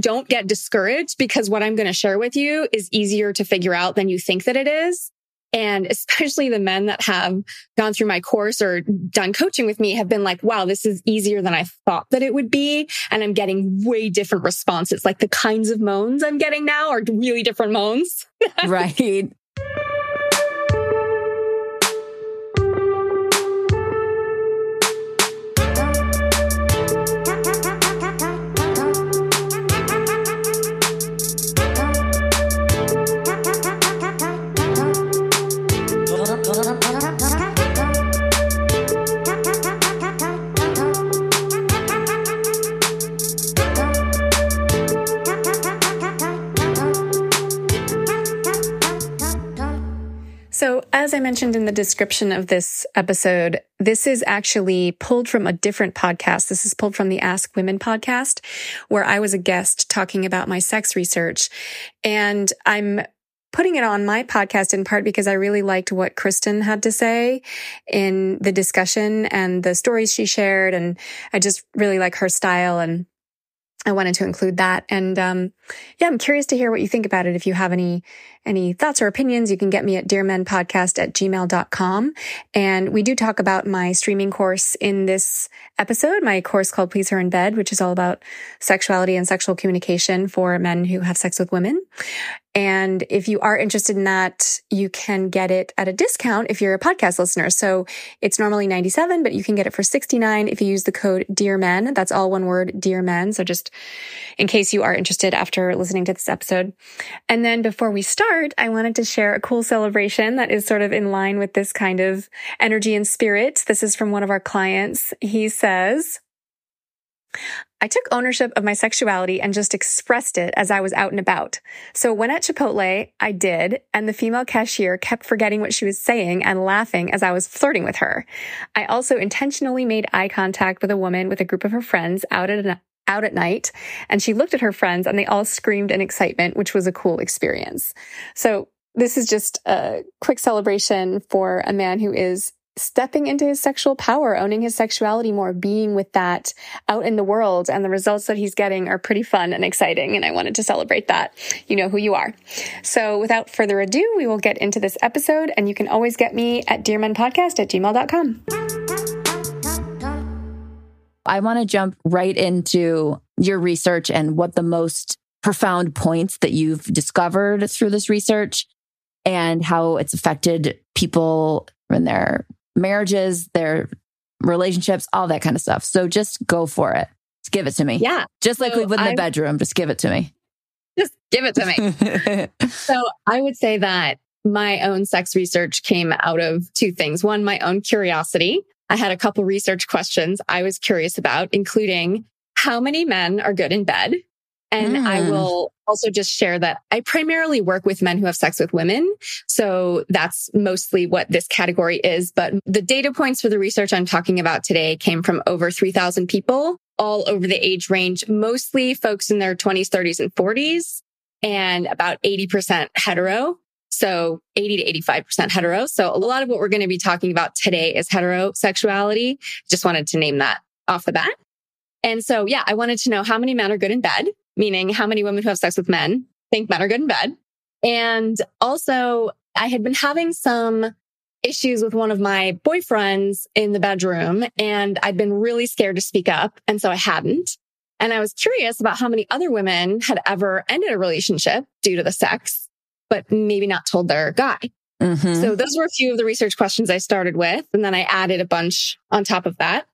don't get discouraged, because what I'm going to share with you is easier to figure out than you think that it is. And especially the men that have gone through my course or done coaching with me have been like, wow, this is easier than I thought that it would be. And I'm getting way different responses. Like the kinds of moans I'm getting now are really different moans. Right. So as I mentioned in the description of this episode, this is actually pulled from a different podcast. This is pulled from the Ask Women podcast, where I was a guest talking about my sex research. And I'm putting it on my podcast in part because I really liked what Kristen had to say in the discussion and the stories she shared. And I just really like her style, and I wanted to include that. And I'm curious to hear what you think about it. If you have any thoughts or opinions, you can get me at dearmenpodcast@gmail.com. And we do talk about my streaming course in this episode, my course called Please Her in Bed, which is all about sexuality and sexual communication for men who have sex with women. And if you are interested in that, you can get it at a discount if you're a podcast listener. So it's normally $97, but you can get it for $69 if you use the code Dear Men. That's all one word, Dear Men. So just in case you are interested after listening to this episode. And then before we start, I wanted to share a cool celebration that is sort of in line with this kind of energy and spirit. This is from one of our clients. He says, I took ownership of my sexuality and just expressed it as I was out and about. So when at Chipotle, I did, and the female cashier kept forgetting what she was saying and laughing as I was flirting with her. I also intentionally made eye contact with a woman with a group of her friends out at night, and she looked at her friends and they all screamed in excitement, which was a cool experience. So this is just a quick celebration for a man who is stepping into his sexual power, owning his sexuality more, being with that out in the world. And the results that he's getting are pretty fun and exciting. And I wanted to celebrate that. You know who you are. So without further ado, we will get into this episode. And you can always get me at dearmenpodcast@gmail.com. I want to jump right into your research and what the most profound points that you've discovered through this research and how it's affected people in their marriages, their relationships, all that kind of stuff. So just go for it. Just give it to me. Yeah. Just like we would in the bedroom, just give it to me. Just give it to me. So I would say that my own sex research came out of two things. One, my own curiosity. I had a couple research questions I was curious about, including how many men are good in bed. And I will also just share that I primarily work with men who have sex with women. So that's mostly what this category is. But the data points for the research I'm talking about today came from over 3,000 people all over the age range, mostly folks in their 20s, 30s, and 40s, and about 80% hetero. So 80 to 85% hetero. So a lot of what we're going to be talking about today is heterosexuality. Just wanted to name that off the bat. And so, I wanted to know how many men are good in bed, meaning how many women who have sex with men think men are good in bed. And also, I had been having some issues with one of my boyfriends in the bedroom, and I'd been really scared to speak up. And so I hadn't. And I was curious about how many other women had ever ended a relationship due to the sex, but maybe not told their guy. Mm-hmm. So those were a few of the research questions I started with. And then I added a bunch on top of that.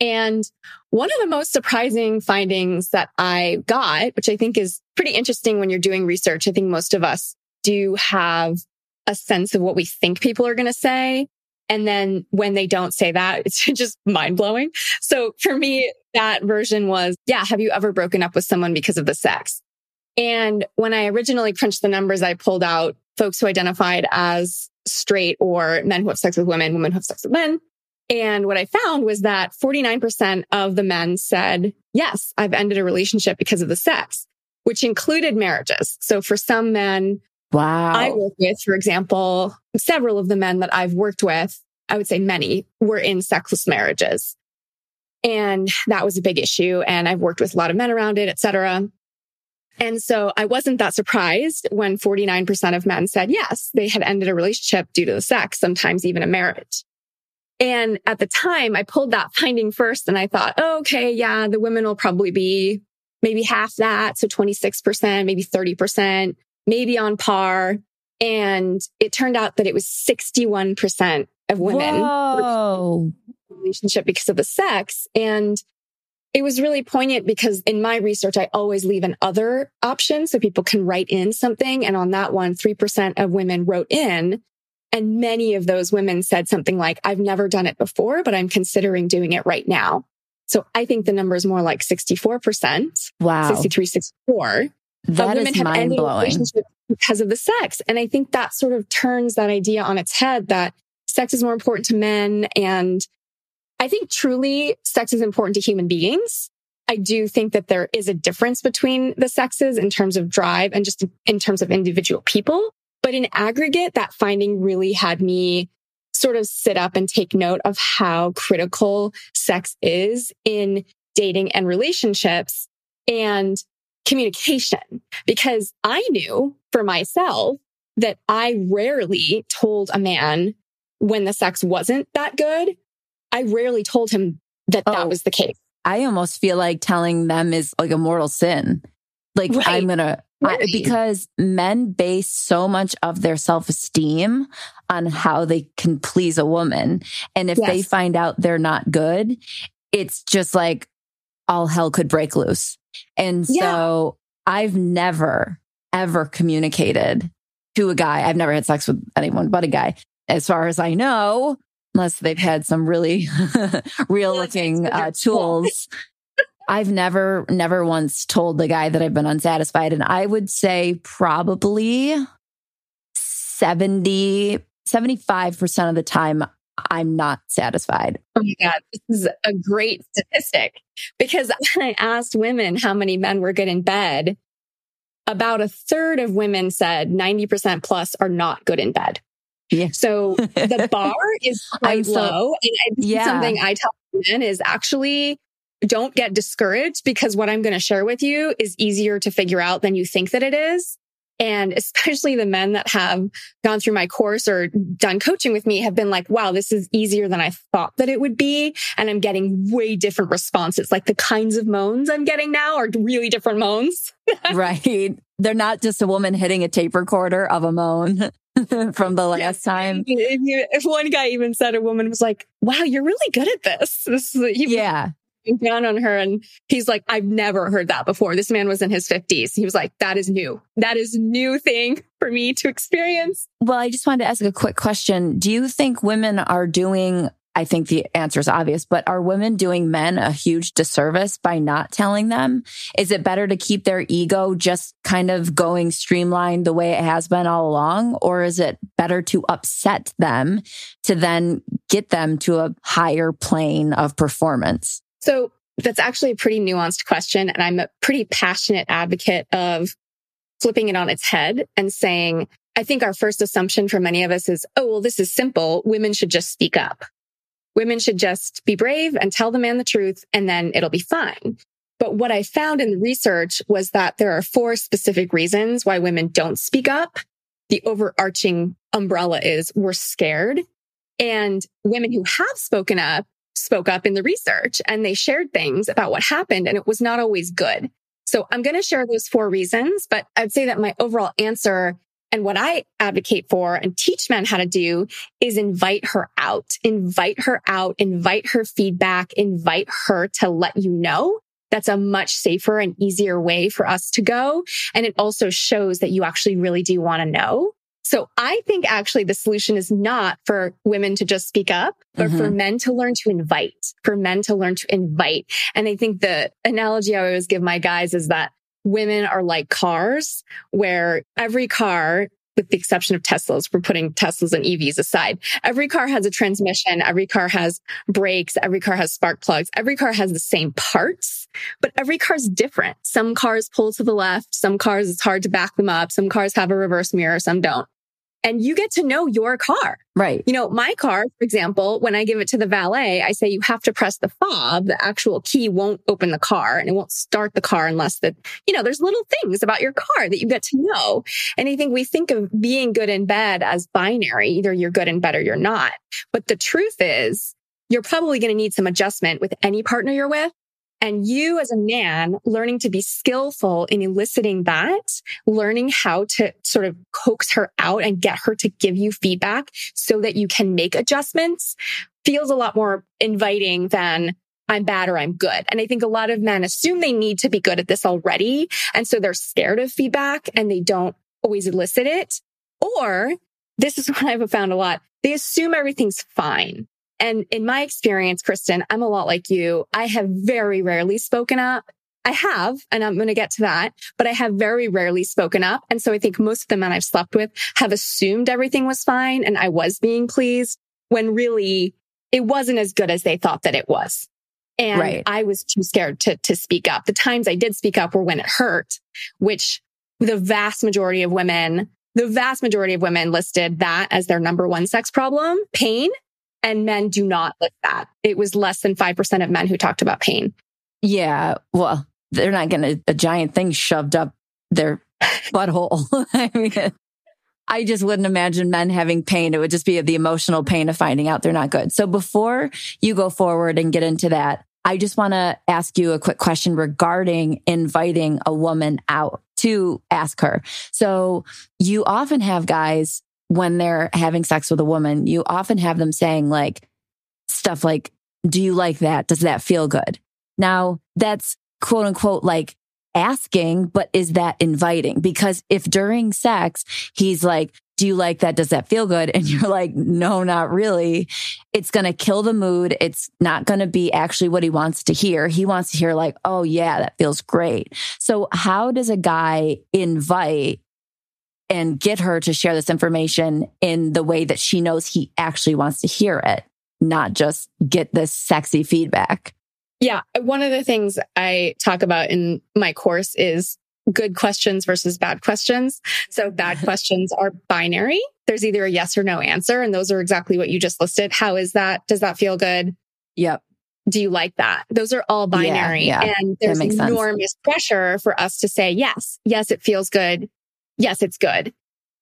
And one of the most surprising findings that I got, which I think is pretty interesting when you're doing research, I think most of us do have a sense of what we think people are going to say. And then when they don't say that, it's just mind-blowing. So for me, that version was, have you ever broken up with someone because of the sex? And when I originally crunched the numbers, I pulled out folks who identified as straight or men who have sex with women, women who have sex with men. And what I found was that 49% of the men said, yes, I've ended a relationship because of the sex, which included marriages. So for some men I work with, for example, several of the men that I've worked with, I would say many, were in sexless marriages. And that was a big issue. And I've worked with a lot of men around it, et cetera. And so I wasn't that surprised when 49% of men said yes, they had ended a relationship due to the sex, sometimes even a marriage. And at the time, I pulled that finding first and I thought, oh, okay, yeah, the women will probably be maybe half that. So 26%, maybe 30%, maybe on par. And it turned out that it was 61% of women were in a relationship because of the sex. And it was really poignant because in my research, I always leave an other option so people can write in something. And on that one, 3% of women wrote in. And many of those women said something like, I've never done it before, but I'm considering doing it right now. So I think the number is more like 64%. Wow. 63, 64. That women is mind-blowing. Because of the sex. And I think that sort of turns that idea on its head that sex is more important to men. And I think truly sex is important to human beings. I do think that there is a difference between the sexes in terms of drive and just in terms of individual people. But in aggregate, that finding really had me sort of sit up and take note of how critical sex is in dating and relationships and communication. Because I knew for myself that I rarely told a man when the sex wasn't that good. I rarely told him that that was the case. I almost feel like telling them is like a mortal sin. Like, right. Because men base so much of their self-esteem on how they can please a woman. And if they find out they're not good, it's just like all hell could break loose. And so I've never, ever communicated to a guy. I've never had sex with anyone but a guy, as far as I know, unless they've had some really real-looking tools. I've never once told the guy that I've been unsatisfied. And I would say probably 75% of the time, I'm not satisfied. Oh my God, this is a great statistic. Because when I asked women how many men were good in bed, about a third of women said 90% plus are not good in bed. Yeah. So the bar is quite low. And something I tell men is actually, don't get discouraged because what I'm going to share with you is easier to figure out than you think that it is. And especially the men that have gone through my course or done coaching with me have been like, wow, this is easier than I thought that it would be. And I'm getting way different responses. Like the kinds of moans I'm getting now are really different moans. Right. They're not just a woman hitting a tape recorder of a moan. From the last time. If one guy even said a woman was like, wow, you're really good at this. Down on her. And he's like, I've never heard that before. This man was in his 50s. He was like, that is new. That is a new thing for me to experience. Well, I just wanted to ask a quick question. Do you think women are doing, I think the answer is obvious, but are women doing men a huge disservice by not telling them? Is it better to keep their ego just kind of going streamlined the way it has been all along? Or is it better to upset them to then get them to a higher plane of performance? So that's actually a pretty nuanced question. And I'm a pretty passionate advocate of flipping it on its head and saying, I think our first assumption for many of us is, oh, well, this is simple. Women should just speak up. Women should just be brave and tell the man the truth, and then it'll be fine. But what I found in the research was that there are four specific reasons why women don't speak up. The overarching umbrella is we're scared. And women who have spoken up spoke up in the research, and they shared things about what happened, and it was not always good. So I'm going to share those four reasons, but I'd say that my overall answer and what I advocate for and teach men how to do is invite her out, invite her feedback, invite her to let you know. That's a much safer and easier way for us to go. And it also shows that you actually really do want to know. So I think actually the solution is not for women to just speak up, but for men to learn to invite. And I think the analogy I always give my guys is that women are like cars, where every car, with the exception of Teslas, we're putting Teslas and EVs aside, every car has a transmission, every car has brakes, every car has spark plugs, every car has the same parts, but every car's different. Some cars pull to the left, some cars it's hard to back them up, some cars have a reverse mirror, some don't. and you get to know your car. Right. You know, my car, for example, when I give it to the valet, I say, you have to press the fob. The actual key won't open the car and it won't start the car unless that, you know, there's little things about your car that you get to know. And I think we think of being good and bad as binary, either you're good and bad or you're not. But the truth is you're probably going to need some adjustment with any partner you're with. And you as a man learning to be skillful in eliciting that, learning how to sort of coax her out and get her to give you feedback so that you can make adjustments feels a lot more inviting than I'm bad or I'm good. And I think a lot of men assume they need to be good at this already. And so they're scared of feedback and they don't always elicit it. Or this is what I've found a lot. They assume everything's fine. And in my experience, Kristen, I'm a lot like you. I have very rarely spoken up. I have, and I'm going to get to that, but I have very rarely spoken up. And so I think most of the men I've slept with have assumed everything was fine and I was being pleased when really it wasn't as good as they thought that it was. And right. I was too scared to speak up. The times I did speak up were when it hurt, which the vast majority of women listed that as their number one sex problem, pain. And men do not like that. It was less than 5% of men who talked about pain. Yeah. Well, they're not getting a giant thing shoved up their butthole. I mean, I just wouldn't imagine men having pain. It would just be the emotional pain of finding out they're not good. So before you go forward and get into that, I just want to ask you a quick question regarding inviting a woman out to ask her. So you often have guys, when they're having sex with a woman, you often have them saying like stuff like, do you like that? Does that feel good? Now that's quote unquote like asking, but is that inviting? Because if during sex, he's like, do you like that? Does that feel good? And you're like, no, not really. It's going to kill the mood. It's not going to be actually what he wants to hear. He wants to hear like, oh yeah, that feels great. So how does a guy invite and get her to share this information in the way that she knows he actually wants to hear it, not just get this sexy feedback? Yeah. One of the things I talk about in my course is good questions versus bad questions. So bad questions are binary. There's either a yes or no answer. And those are exactly what you just listed. How is that? Does that feel good? Yep. Do you like that? Those are all binary. Yeah. And there's enormous pressure for us to say, yes. Yes, it feels good. Yes, it's good.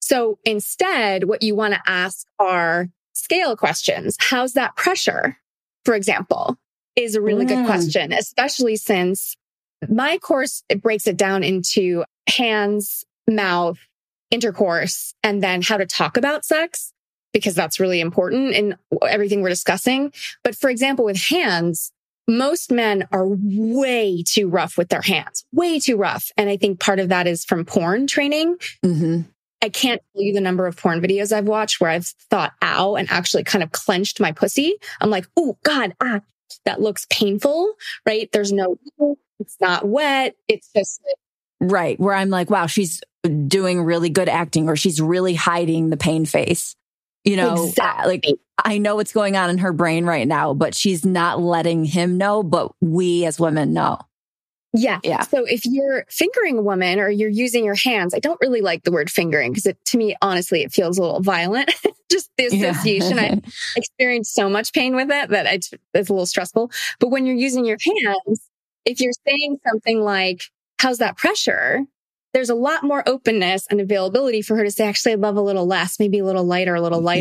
So instead, what you want to ask are scale questions. How's that pressure, for example, is a really good question, especially since my course, it breaks it down into hands, mouth, intercourse, and then how to talk about sex, because that's really important in everything we're discussing. But for example, with hands, most men are way too rough with their hands, way too rough. And I think part of that is from porn training. Mm-hmm. I can't tell you the number of porn videos I've watched where I've thought, ow, and actually kind of clenched my pussy. I'm like, oh God, that looks painful, right? There's no, it's not wet. It's just... Right. Where I'm like, wow, she's doing really good acting, or she's really hiding the pain face. You know, exactly. Like I know what's going on in her brain right now, but she's not letting him know, but we as women know. Yeah. Yeah. So if you're fingering a woman or you're using your hands, I don't really like the word fingering because to me, honestly, it feels a little violent. Just the association. Yeah. I experienced so much pain with it that it's a little stressful. But when you're using your hands, if you're saying something like, how's that pressure? There's a lot more openness and availability for her to say, actually, I'd love a little less, maybe a little lighter.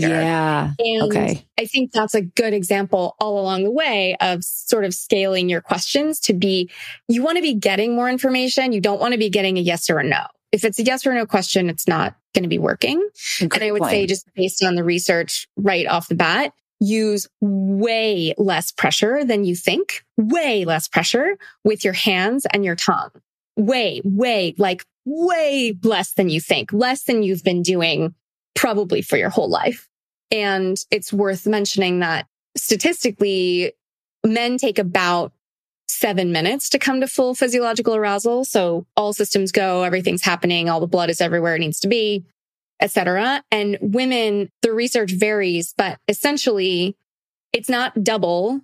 Yeah. And okay. I think that's a good example all along the way of sort of scaling your questions to be, you want to be getting more information. You don't want to be getting a yes or a no. If it's a yes or a no question, it's not going to be working. Good and I would say just based on the research right off the bat, use way less pressure than you think, way less pressure with your hands and your tongue. Way less than you think, less than you've been doing probably for your whole life. And it's worth mentioning that statistically, men take about 7 minutes to come to full physiological arousal. So all systems go, everything's happening, all the blood is everywhere it needs to be, etc. And women, the research varies, but essentially it's not double,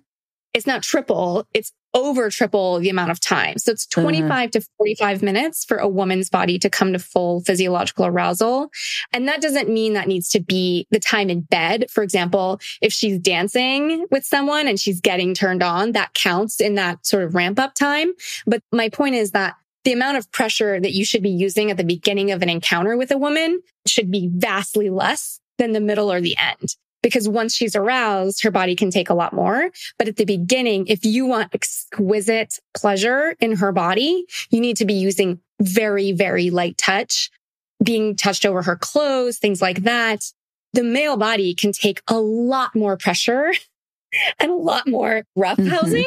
it's not triple, it's over triple the amount of time. So it's 25 to 45 minutes for a woman's body to come to full physiological arousal. And that doesn't mean that needs to be the time in bed. For example, if she's dancing with someone and she's getting turned on, that counts in that sort of ramp up time. But my point is that the amount of pressure that you should be using at the beginning of an encounter with a woman should be vastly less than the middle or the end. Because once she's aroused, her body can take a lot more. But at the beginning, if you want exquisite pleasure in her body, you need to be using very, very light touch, being touched over her clothes, things like that. The male body can take a lot more pressure and a lot more roughhousing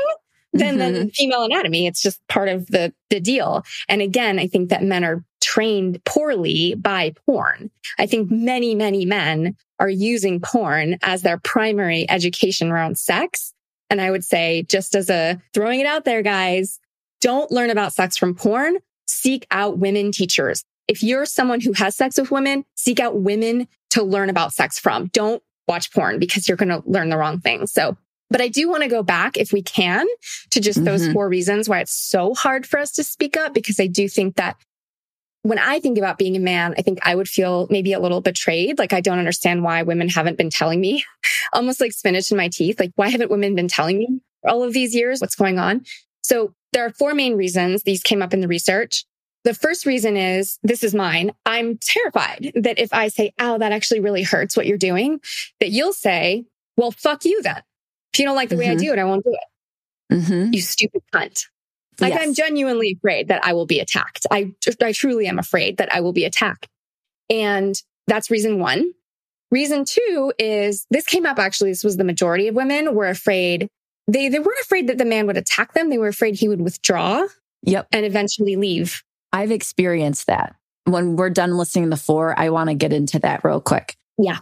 than the female anatomy. It's just part of the deal. And again, I think that men are trained poorly by porn. I think many, many men are using porn as their primary education around sex. And I would say, just as a throwing it out there, guys, don't learn about sex from porn. Seek out women teachers. If you're someone who has sex with women, seek out women to learn about sex from. Don't watch porn because you're going to learn the wrong thing. So, but I do want to go back, if we can, to just those 4 reasons why it's so hard for us to speak up, because I do think that when I think about being a man, I think I would feel maybe a little betrayed. Like, I don't understand why women haven't been telling me, almost like spinach in my teeth. Like, why haven't women been telling me all of these years what's going on? So there are 4 main reasons. These came up in the research. The first reason is, this is mine, I'm terrified that if I say, "Oh, that actually really hurts what you're doing," that you'll say, "Well, fuck you then. If you don't like the way I do it, I won't do it. You stupid cunt." Like, I'm genuinely afraid that I will be attacked. I truly am afraid that I will be attacked. And that's reason 1. Reason 2 is, this came up actually, this was the majority of women were afraid. They weren't afraid that the man would attack them. They were afraid he would withdraw and eventually leave. I've experienced that. When we're done listening to the 4, I want to get into that real quick. Yeah.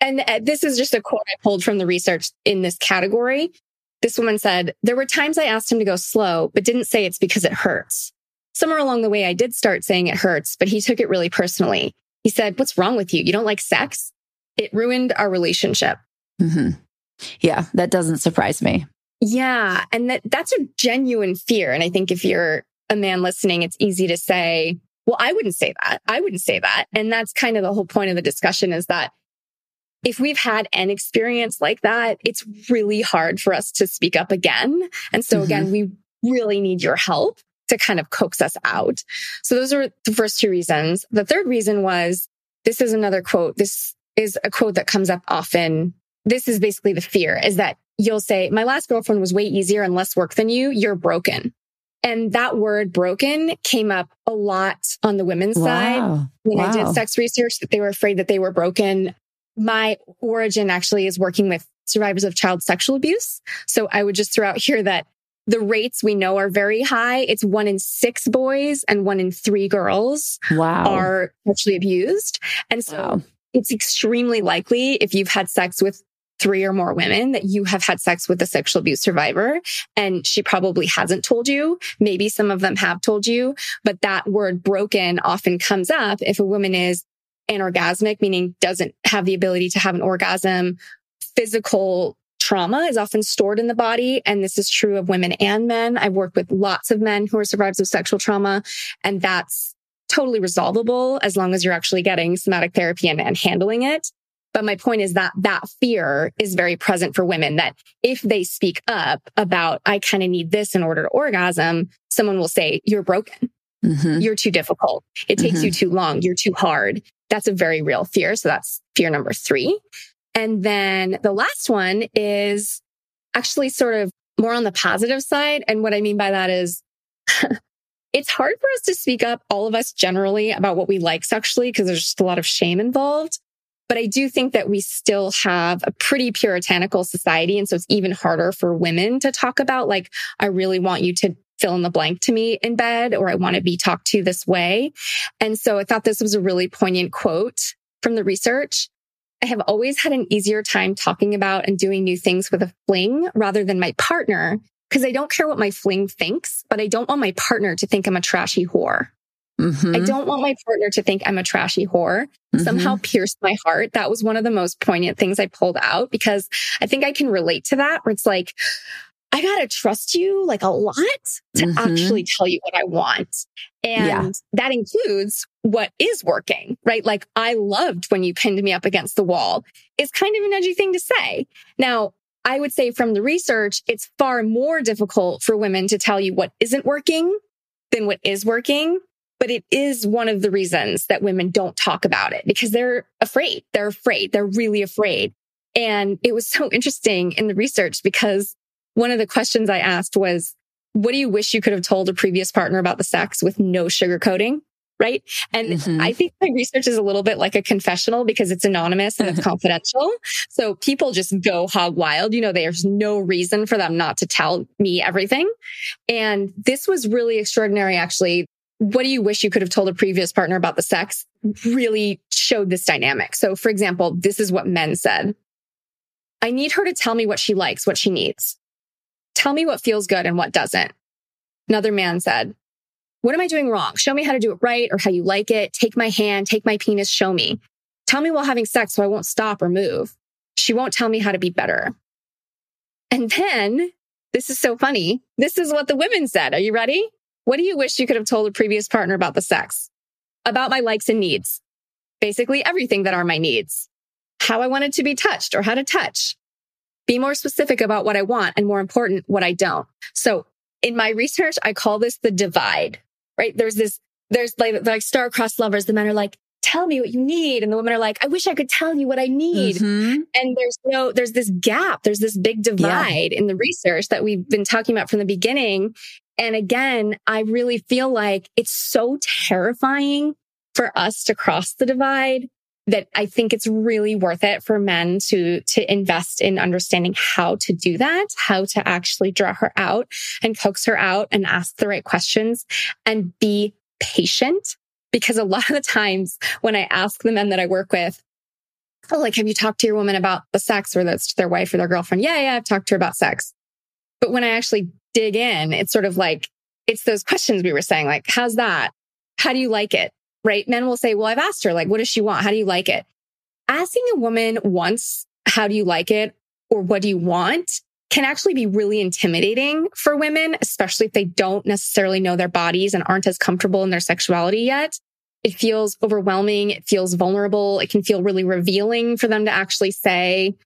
And this is just a quote I pulled from the research in this category. This woman said, "There were times I asked him to go slow, but didn't say it's because it hurts. Somewhere along the way, I did start saying it hurts, but he took it really personally. He said, 'What's wrong with you? You don't like sex?' It ruined our relationship." Yeah, that doesn't surprise me. Yeah. And that's a genuine fear. And I think if you're a man listening, it's easy to say, "Well, I wouldn't say that. I wouldn't say that." And that's kind of the whole point of the discussion, is that if we've had an experience like that, it's really hard for us to speak up again. And so again, we really need your help to kind of coax us out. So those are the first 2 reasons. The third reason was, this is another quote. This is a quote that comes up often. This is basically the fear, is that you'll say, "My last girlfriend was way easier and less work than you. You're broken." And that word "broken" came up a lot on the women's side. When I did sex research, that they were afraid that they were broken. My origin actually is working with survivors of child sexual abuse. So I would just throw out here that the rates we know are very high. It's 1 in 6 boys and 1 in 3 girls are sexually abused. And so it's extremely likely, if you've had sex with 3 or more women, that you have had sex with a sexual abuse survivor. And she probably hasn't told you. Maybe some of them have told you, but that word "broken" often comes up if a woman is anorgasmic, meaning doesn't have the ability to have an orgasm. Physical trauma is often stored in the body. And this is true of women and men. I've worked with lots of men who are survivors of sexual trauma, and that's totally resolvable as long as you're actually getting somatic therapy and handling it. But my point is that that fear is very present for women, that if they speak up about, "I kind of need this in order to orgasm," someone will say, "You're broken. You're too difficult. It takes you too long. You're too hard." That's a very real fear. So that's fear number 3. And then the last one is actually sort of more on the positive side. And what I mean by that is, it's hard for us to speak up, all of us generally, about what we like sexually, because there's just a lot of shame involved. But I do think that we still have a pretty puritanical society. And so it's even harder for women to talk about, like, "I really want you to fill in the blank to me in bed," or "I want to be talked to this way." And so I thought this was a really poignant quote from the research. "I have always had an easier time talking about and doing new things with a fling rather than my partner, because I don't care what my fling thinks, but I don't want my partner to think I'm a trashy whore." I don't want my partner to think I'm a trashy whore. Somehow pierced my heart. That was one of the most poignant things I pulled out, because I think I can relate to that, where it's like, I got to trust you like a lot to actually tell you what I want. And that includes what is working, right? Like, I loved when you pinned me up against the wall. It's kind of an edgy thing to say. Now, I would say from the research, it's far more difficult for women to tell you what isn't working than what is working. But it is one of the reasons that women don't talk about it, because they're afraid. They're afraid. They're really afraid. And it was so interesting in the research because one of the questions I asked was, what do you wish you could have told a previous partner about the sex with no sugarcoating? Right. And I think my research is a little bit like a confessional because it's anonymous and it's confidential. So people just go hog wild. You know, there's no reason for them not to tell me everything. And this was really extraordinary, actually. What do you wish you could have told a previous partner about the sex really showed this dynamic. So for example, this is what men said. I need her to tell me what she likes, what she needs. Tell me what feels good and what doesn't. Another man said, what am I doing wrong? Show me how to do it right or how you like it. Take my hand, take my penis, show me. Tell me while having sex so I won't stop or move. She won't tell me how to be better. And then, this is so funny. This is what the women said. Are you ready? What do you wish you could have told a previous partner about the sex? About my likes and needs. Basically everything that are my needs. How I wanted to be touched or how to touch. Be more specific about what I want and more important, what I don't. So in my research, I call this the divide. Right? There's like star-crossed lovers. The men are like, tell me what you need. And the women are like, I wish I could tell you what I need. And there's this gap. There's this big divide in the research that we've been talking about from the beginning. And again, I really feel like it's so terrifying for us to cross the divide that I think it's really worth it for men to invest in understanding how to do that, how to actually draw her out and coax her out and ask the right questions and be patient. Because a lot of the times when I ask the men that I work with, oh, like, have you talked to your woman about the sex, or that's to their wife or their girlfriend? Yeah, I've talked to her about sex. But when I actually dig in, it's sort of like, it's those questions we were saying, like, how's that? How do you like it? Right? Men will say, well, I've asked her, like, what does she want? How do you like it? Asking a woman once, how do you like it? Or what do you want? Can actually be really intimidating for women, especially if they don't necessarily know their bodies and aren't as comfortable in their sexuality yet. It feels overwhelming. It feels vulnerable. It can feel really revealing for them to actually say,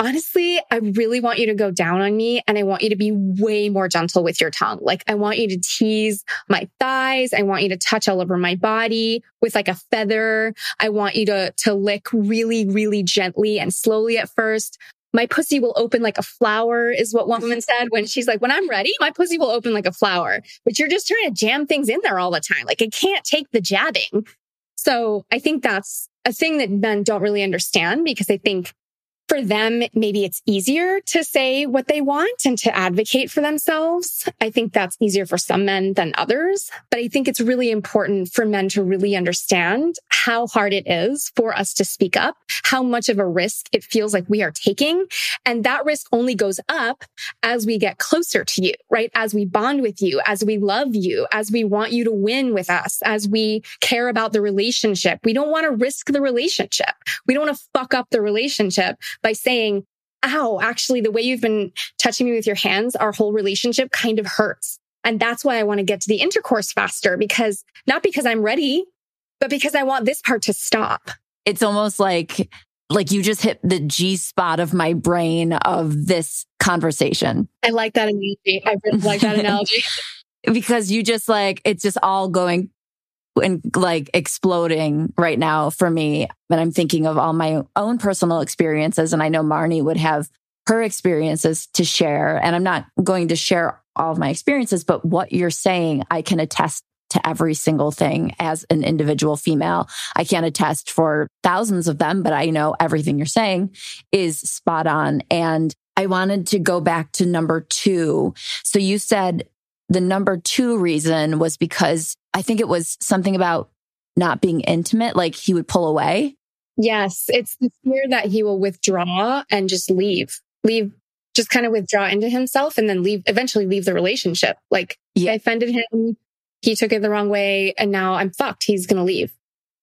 honestly, I really want you to go down on me and I want you to be way more gentle with your tongue. Like, I want you to tease my thighs. I want you to touch all over my body with like a feather. I want you to lick really, really gently and slowly at first. My pussy will open like a flower is what one woman said when she's like, when I'm ready, my pussy will open like a flower, but you're just trying to jam things in there all the time. Like, I can't take the jabbing. So I think that's a thing that men don't really understand, because I think for them, maybe it's easier to say what they want and to advocate for themselves. I think that's easier for some men than others. But I think it's really important for men to really understand how hard it is for us to speak up, how much of a risk it feels like we are taking. And that risk only goes up as we get closer to you, right? As we bond with you, as we love you, as we want you to win with us, as we care about the relationship. We don't want to risk the relationship. We don't want to fuck up the relationship by saying, ow, actually, the way you've been touching me with your hands, our whole relationship kind of hurts. And that's why I want to get to the intercourse faster, because not because I'm ready, but because I want this part to stop. It's almost like you just hit the G spot of my brain of this conversation. I like that analogy. I really like that analogy. Because you just like, it's just all going and like exploding right now for me. And I'm thinking of all my own personal experiences. And I know Marnie would have her experiences to share. And I'm not going to share all of my experiences, but what you're saying, I can attest to every single thing as an individual female. I can't attest for thousands of them, but I know everything you're saying is spot on. And I wanted to go back to number 2. So you said the number 2 reason was because I think it was something about not being intimate, like he would pull away. Yes, it's the fear that he will withdraw and just leave, just kind of withdraw into himself and then eventually leave the relationship. Like I offended him, he took it the wrong way, and now I'm fucked. He's going to leave.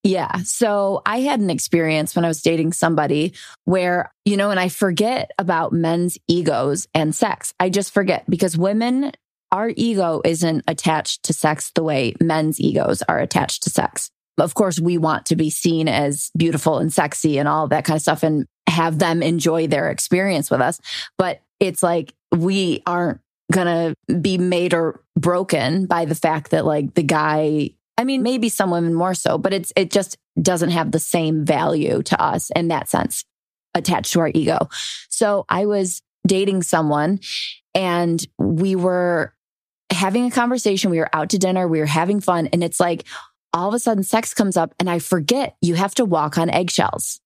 Yeah. So I had an experience when I was dating somebody where, you know, and I forget about men's egos and sex. I just forget because women, our ego isn't attached to sex the way men's egos are attached to sex. Of course, we want to be seen as beautiful and sexy and all that kind of stuff and have them enjoy their experience with us. But it's like, we aren't going to be made or broken by the fact that like the guy, I mean, maybe some women more so, but it just doesn't have the same value to us in that sense, attached to our ego. So I was dating someone and we were having a conversation. We were out to dinner. We were having fun. And it's like, all of a sudden sex comes up and I forget you have to walk on eggshells.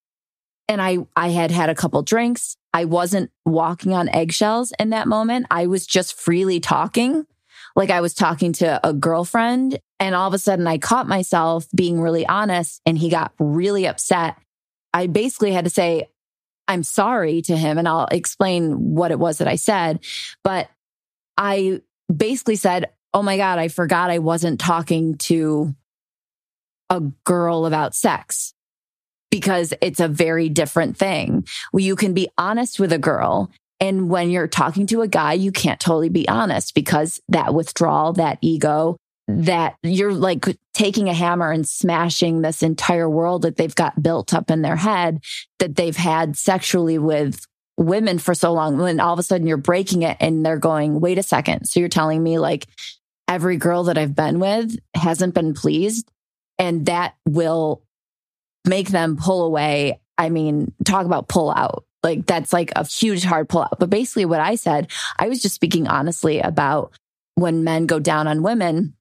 And I had a couple drinks. I wasn't walking on eggshells in that moment. I was just freely talking. Like I was talking to a girlfriend and all of a sudden I caught myself being really honest and he got really upset. I basically had to say, I'm sorry to him. And I'll explain what it was that I said, but I basically said, oh my God, I forgot I wasn't talking to a girl about sex because it's a very different thing. You can be honest with a girl. And when you're talking to a guy, you can't totally be honest because that withdrawal, that ego, that you're like taking a hammer and smashing this entire world that they've got built up in their head that they've had sexually with women for so long. When all of a sudden you're breaking it and they're going, wait a second. So you're telling me like every girl that I've been with hasn't been pleased and that will make them pull away. I mean, talk about pull out. Like that's like a huge hard pull out. But basically what I said, I was just speaking honestly about when men go down on women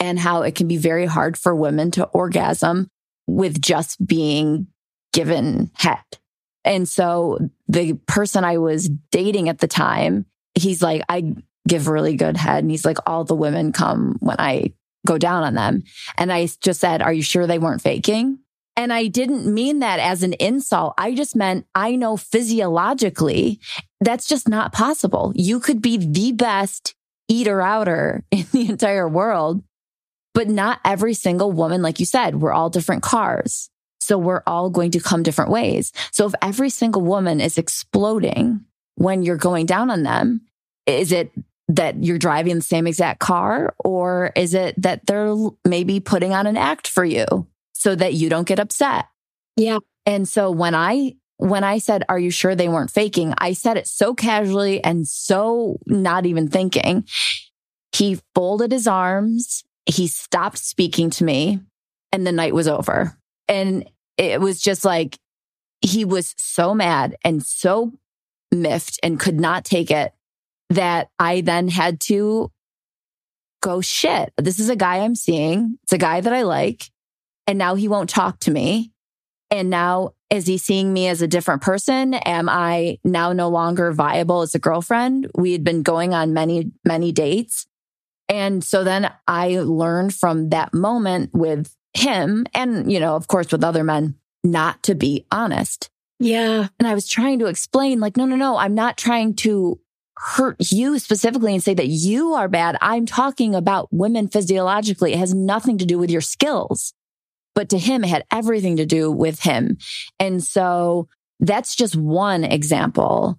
and how it can be very hard for women to orgasm with just being given head. And so the person I was dating at the time, he's like, I give really good head. And he's like, all the women come when I go down on them. And I just said, are you sure they weren't faking? And I didn't mean that as an insult. I just meant, I know physiologically, that's just not possible. You could be the best eater-outer in the entire world, but not every single woman, like you said, we're all different cars. So we're all going to come different ways. So if every single woman is exploding when you're going down on them, is it that you're driving the same exact car? Or is it that they're maybe putting on an act for you so that you don't get upset? Yeah. And so when I said, are you sure they weren't faking? I said it so casually and so not even thinking. He folded his arms. He stopped speaking to me and the night was over. And it was just like, he was so mad and so miffed and could not take it that I then had to go, shit, this is a guy I'm seeing. It's a guy that I like. And now he won't talk to me. And now, is he seeing me as a different person? Am I now no longer viable as a girlfriend? We had been going on many, many dates. And so then I learned from that moment with him and, you know, of course, with other men, not to be honest. Yeah. And I was trying to explain like, no, I'm not trying to hurt you specifically and say that you are bad. I'm talking about women physiologically. It has nothing to do with your skills. But to him, it had everything to do with him. And so that's just one example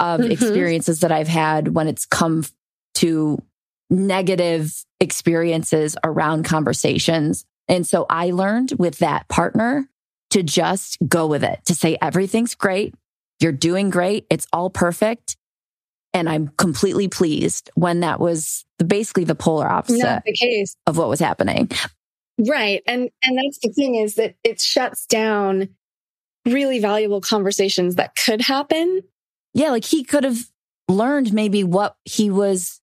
of experiences that I've had when it's come to negative experiences around conversations. And so I learned with that partner to just go with it, to say, everything's great. You're doing great. It's all perfect. And I'm completely pleased, when that was basically the polar opposite of what was happening. Right. And that's the thing, is that it shuts down really valuable conversations that could happen. Yeah. Like he could have learned maybe what he was,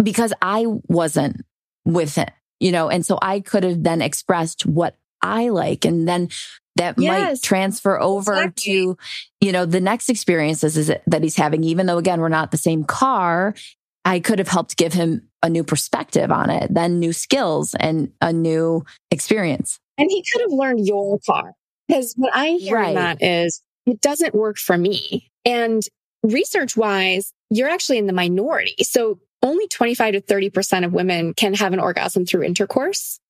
because I wasn't with him, you know, and so I could have then expressed what I like, and then that might transfer over to, you know, the next experiences is that he's having, even though again, we're not the same car. I could have helped give him a new perspective on it, then new skills and a new experience. And he could have learned your car, because what I hear in that is, it doesn't work for me. And research-wise, you're actually in the minority. So only 25 to 30% of women can have an orgasm through intercourse.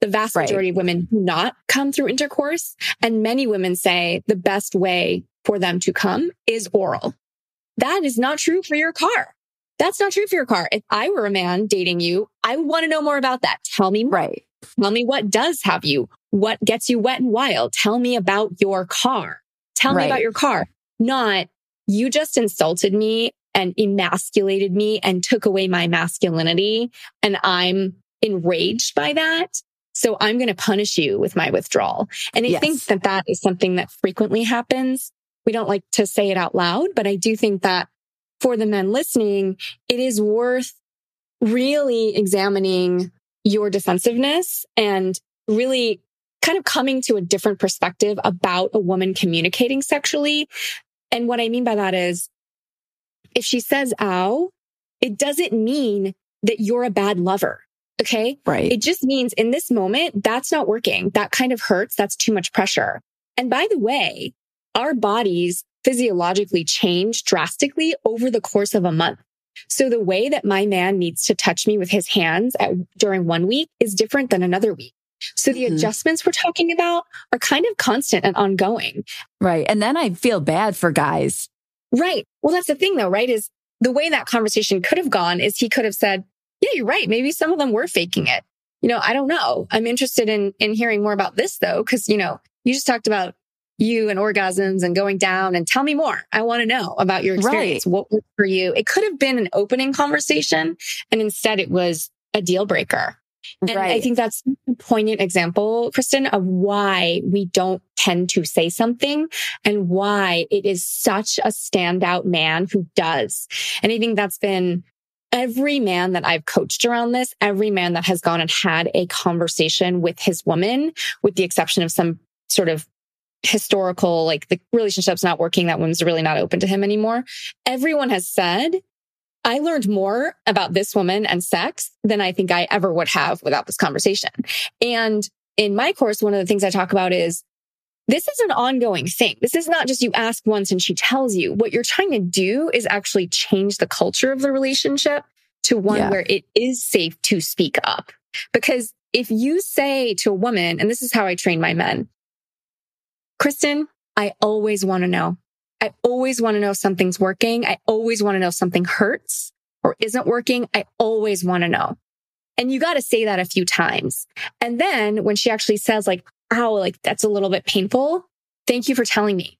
The vast majority of women do not come through intercourse. And many women say the best way for them to come is oral. That is not true for your car. That's not true for your car. If I were a man dating you, I would want to know more about that. Tell me more. Right. Tell me what does have you. What gets you wet and wild? Tell me about your car. Tell me about your car. Not, you just insulted me and emasculated me and took away my masculinity. And I'm enraged by that. So I'm going to punish you with my withdrawal. And I think that that is something that frequently happens. We don't like to say it out loud, but I do think that for the men listening, it is worth really examining your defensiveness and really kind of coming to a different perspective about a woman communicating sexually. And what I mean by that is, if she says, ow, it doesn't mean that you're a bad lover. Okay. Right. It just means in this moment, that's not working. That kind of hurts. That's too much pressure. And by the way, our bodies physiologically change drastically over the course of a month. So the way that my man needs to touch me with his hands during one week is different than another week. So the adjustments we're talking about are kind of constant and ongoing. Right. And then I feel bad for guys. Right. Well, that's the thing though, right? Is the way that conversation could have gone is he could have said, yeah, you're right. Maybe some of them were faking it. You know, I don't know. I'm interested in hearing more about this though, because, you know, you just talked about you and orgasms and going down, and tell me more. I want to know about your experience. Right. What worked for you? It could have been an opening conversation, and instead it was a deal breaker. And I think that's a poignant example, Kristen, of why we don't tend to say something and why it is such a standout man who does. And I think that's been every man that I've coached around this, every man that has gone and had a conversation with his woman, with the exception of some sort of historical, like the relationship's not working, that woman's really not open to him anymore. Everyone has said, I learned more about this woman and sex than I think I ever would have without this conversation. And in my course, one of the things I talk about is this is an ongoing thing. This is not just you ask once and she tells you. What you're trying to do is actually change the culture of the relationship to one where it is safe to speak up. Because if you say to a woman, and this is how I train my men, Kristen, I always want to know. I always want to know if something's working. I always want to know if something hurts or isn't working. I always want to know. And you got to say that a few times. And then when she actually says like, ow, like that's a little bit painful. Thank you for telling me.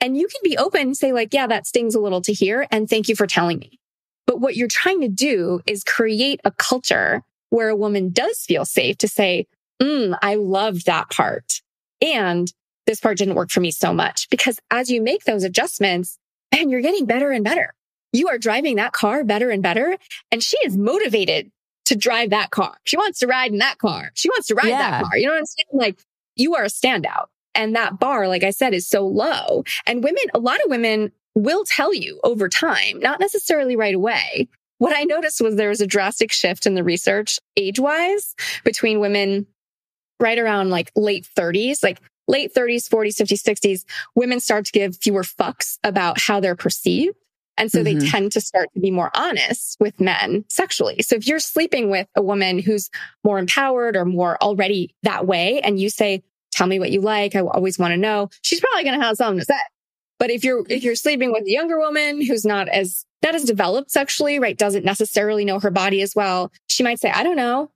And you can be open and say like, yeah, that stings a little to hear. And thank you for telling me. But what you're trying to do is create a culture where a woman does feel safe to say, I loved that part. And this part didn't work for me so much. Because as you make those adjustments, man, you're getting better and better. You are driving that car better and better. And she is motivated to drive that car. She wants to ride in that car. She wants to ride that car. You know what I'm saying? Like, you are a standout. And that bar, like I said, is so low. And women, a lot of women will tell you over time, not necessarily right away. What I noticed was there was a drastic shift in the research age-wise between women right around like late 30s, like late 30s, 40s, 50s, 60s, women start to give fewer fucks about how they're perceived. And so they tend to start to be more honest with men sexually. So if you're sleeping with a woman who's more empowered or more already that way, and you say, tell me what you like, I always want to know, she's probably going to have something to say. But if you're sleeping with a younger woman who's not as developed sexually, right, doesn't necessarily know her body as well, she might say, I don't know.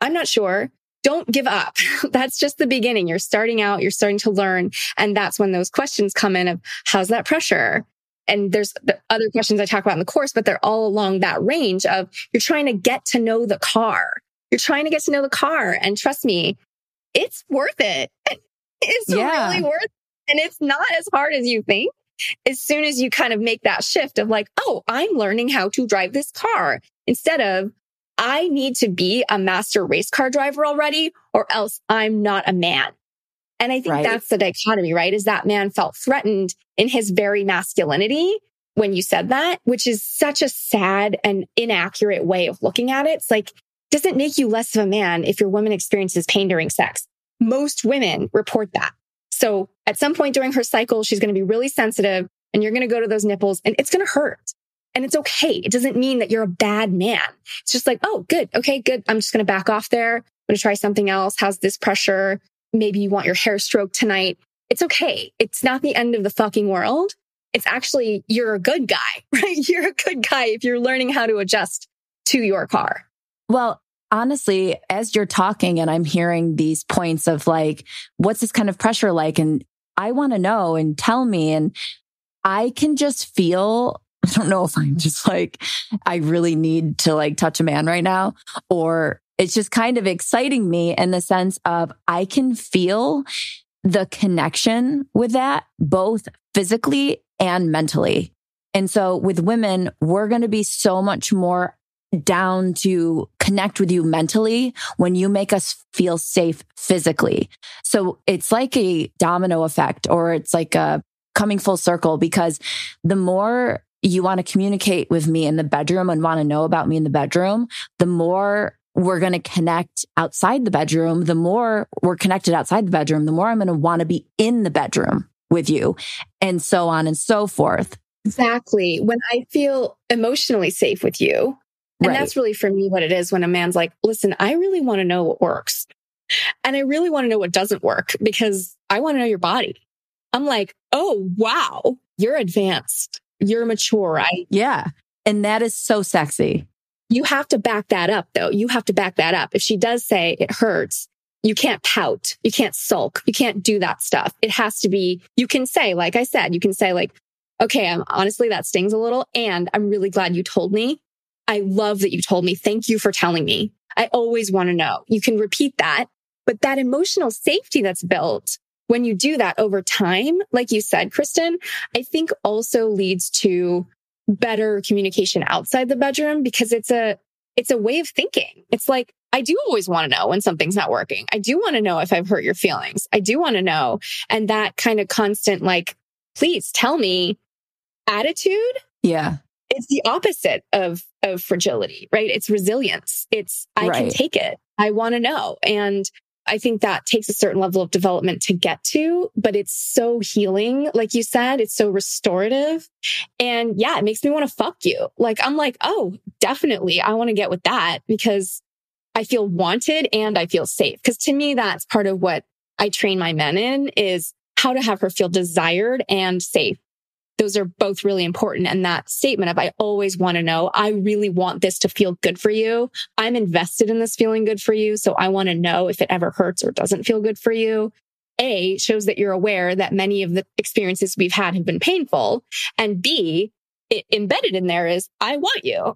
I'm not sure. Don't give up. That's just the beginning. You're starting out, you're starting to learn. And that's when those questions come in of how's that pressure? And there's the other questions I talk about in the course, but they're all along that range of you're trying to get to know the car. You're trying to get to know the car. And trust me, it's worth it. It's really worth it. And it's not as hard as you think. As soon as you kind of make that shift of like, oh, I'm learning how to drive this car instead of, I need to be a master race car driver already, or else I'm not a man. And I think that's the dichotomy, right? Is that man felt threatened in his very masculinity when you said that, which is such a sad and inaccurate way of looking at it. It's like, does it make you less of a man if your woman experiences pain during sex? Most women report that. So at some point during her cycle, she's going to be really sensitive and you're going to go to those nipples and it's going to hurt. And it's okay. It doesn't mean that you're a bad man. It's just like, oh, good. Okay, good. I'm just going to back off there. want to try something else? How's this pressure? Maybe you want your hair stroked tonight. It's okay. It's not the end of the fucking world. It's actually, you're a good guy, right? You're a good guy if you're learning how to adjust to your car. Well, honestly, as you're talking and I'm hearing these points of like, what's this kind of pressure like? And I want to know and tell me. And I can just feel, I don't know if I'm just like, I really need to like touch a man right now, or it's just kind of exciting me in the sense of I can feel the connection with that, both physically and mentally. And so with women, we're going to be so much more down to connect with you mentally when you make us feel safe physically. So it's like a domino effect, or it's like a coming full circle, because the more you want to communicate with me in the bedroom and want to know about me in the bedroom, the more we're going to connect outside the bedroom. The more we're connected outside the bedroom, the more I'm going to want to be in the bedroom with you, and so on and so forth. Exactly. When I feel emotionally safe with you, and right. That's really for me what it is when a man's like, listen, I really want to know what works. And I really want to know what doesn't work, because I want to know your body. I'm like, oh, wow, you're advanced. You're mature, right? Yeah. And that is so sexy. You have to back that up, though. You have to back that up. If she does say it hurts, you can't pout. You can't sulk. You can't do that stuff. It has to be, you can say, like I said, you can say like, okay, I'm honestly, that stings a little. And I'm really glad you told me. I love that you told me. Thank you for telling me. I always want to know. You can repeat that. But that emotional safety that's built when you do that over time, like you said, Kristen, I think also leads to better communication outside the bedroom, because it's a way of thinking. It's like, I do always want to know when something's not working. I do want to know if I've hurt your feelings. I do want to know. And that kind of constant, like, please tell me attitude. Yeah. It's the opposite of fragility, right? It's resilience. It's, I right. can take it. I want to know. And I think that takes a certain level of development to get to, but it's so healing. Like you said, it's so restorative. And yeah, it makes me want to fuck you. Like, I'm like, oh, definitely. I want to get with that, because I feel wanted and I feel safe. Because to me, that's part of what I train my men in, is how to have her feel desired and safe. Those are both really important. And that statement of, I always want to know, I really want this to feel good for you. I'm invested in this feeling good for you. So I want to know if it ever hurts or doesn't feel good for you. A, shows that you're aware that many of the experiences we've had have been painful. And B, it embedded in there is, I want you.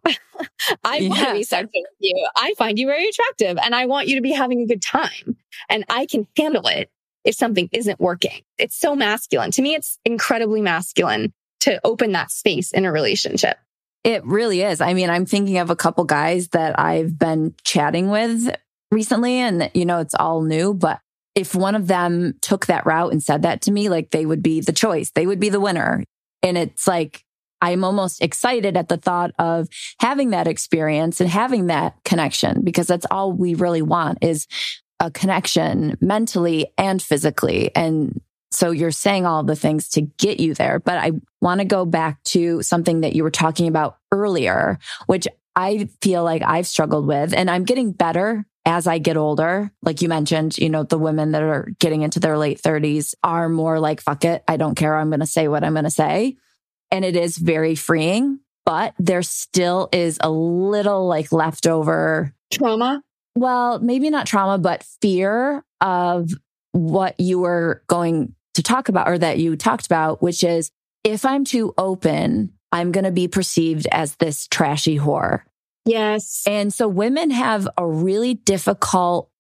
I want to be sexy with you. I find you very attractive and I want you to be having a good time, and I can handle it if something isn't working. It's so masculine. To me, it's incredibly masculine to open that space in a relationship. It really is. I mean, I'm thinking of a couple guys that I've been chatting with recently, and you know, it's all new, but if one of them took that route and said that to me, like, they would be the choice. They would be the winner. And it's like, I'm almost excited at the thought of having that experience and having that connection, because that's all we really want, is a connection mentally and physically. And so you're saying all the things to get you there. But I want to go back to something that you were talking about earlier, which I feel like I've struggled with, and I'm getting better as I get older. Like you mentioned, you know, the women that are getting into their late 30s are more like, fuck it, I don't care. I'm going to say what I'm going to say. And it is very freeing, but there still is a little like leftover trauma. Well, maybe not trauma, but fear of what you were going to talk about, or that you talked about, which is, if I'm too open, I'm going to be perceived as this trashy whore. Yes. And so women have a really difficult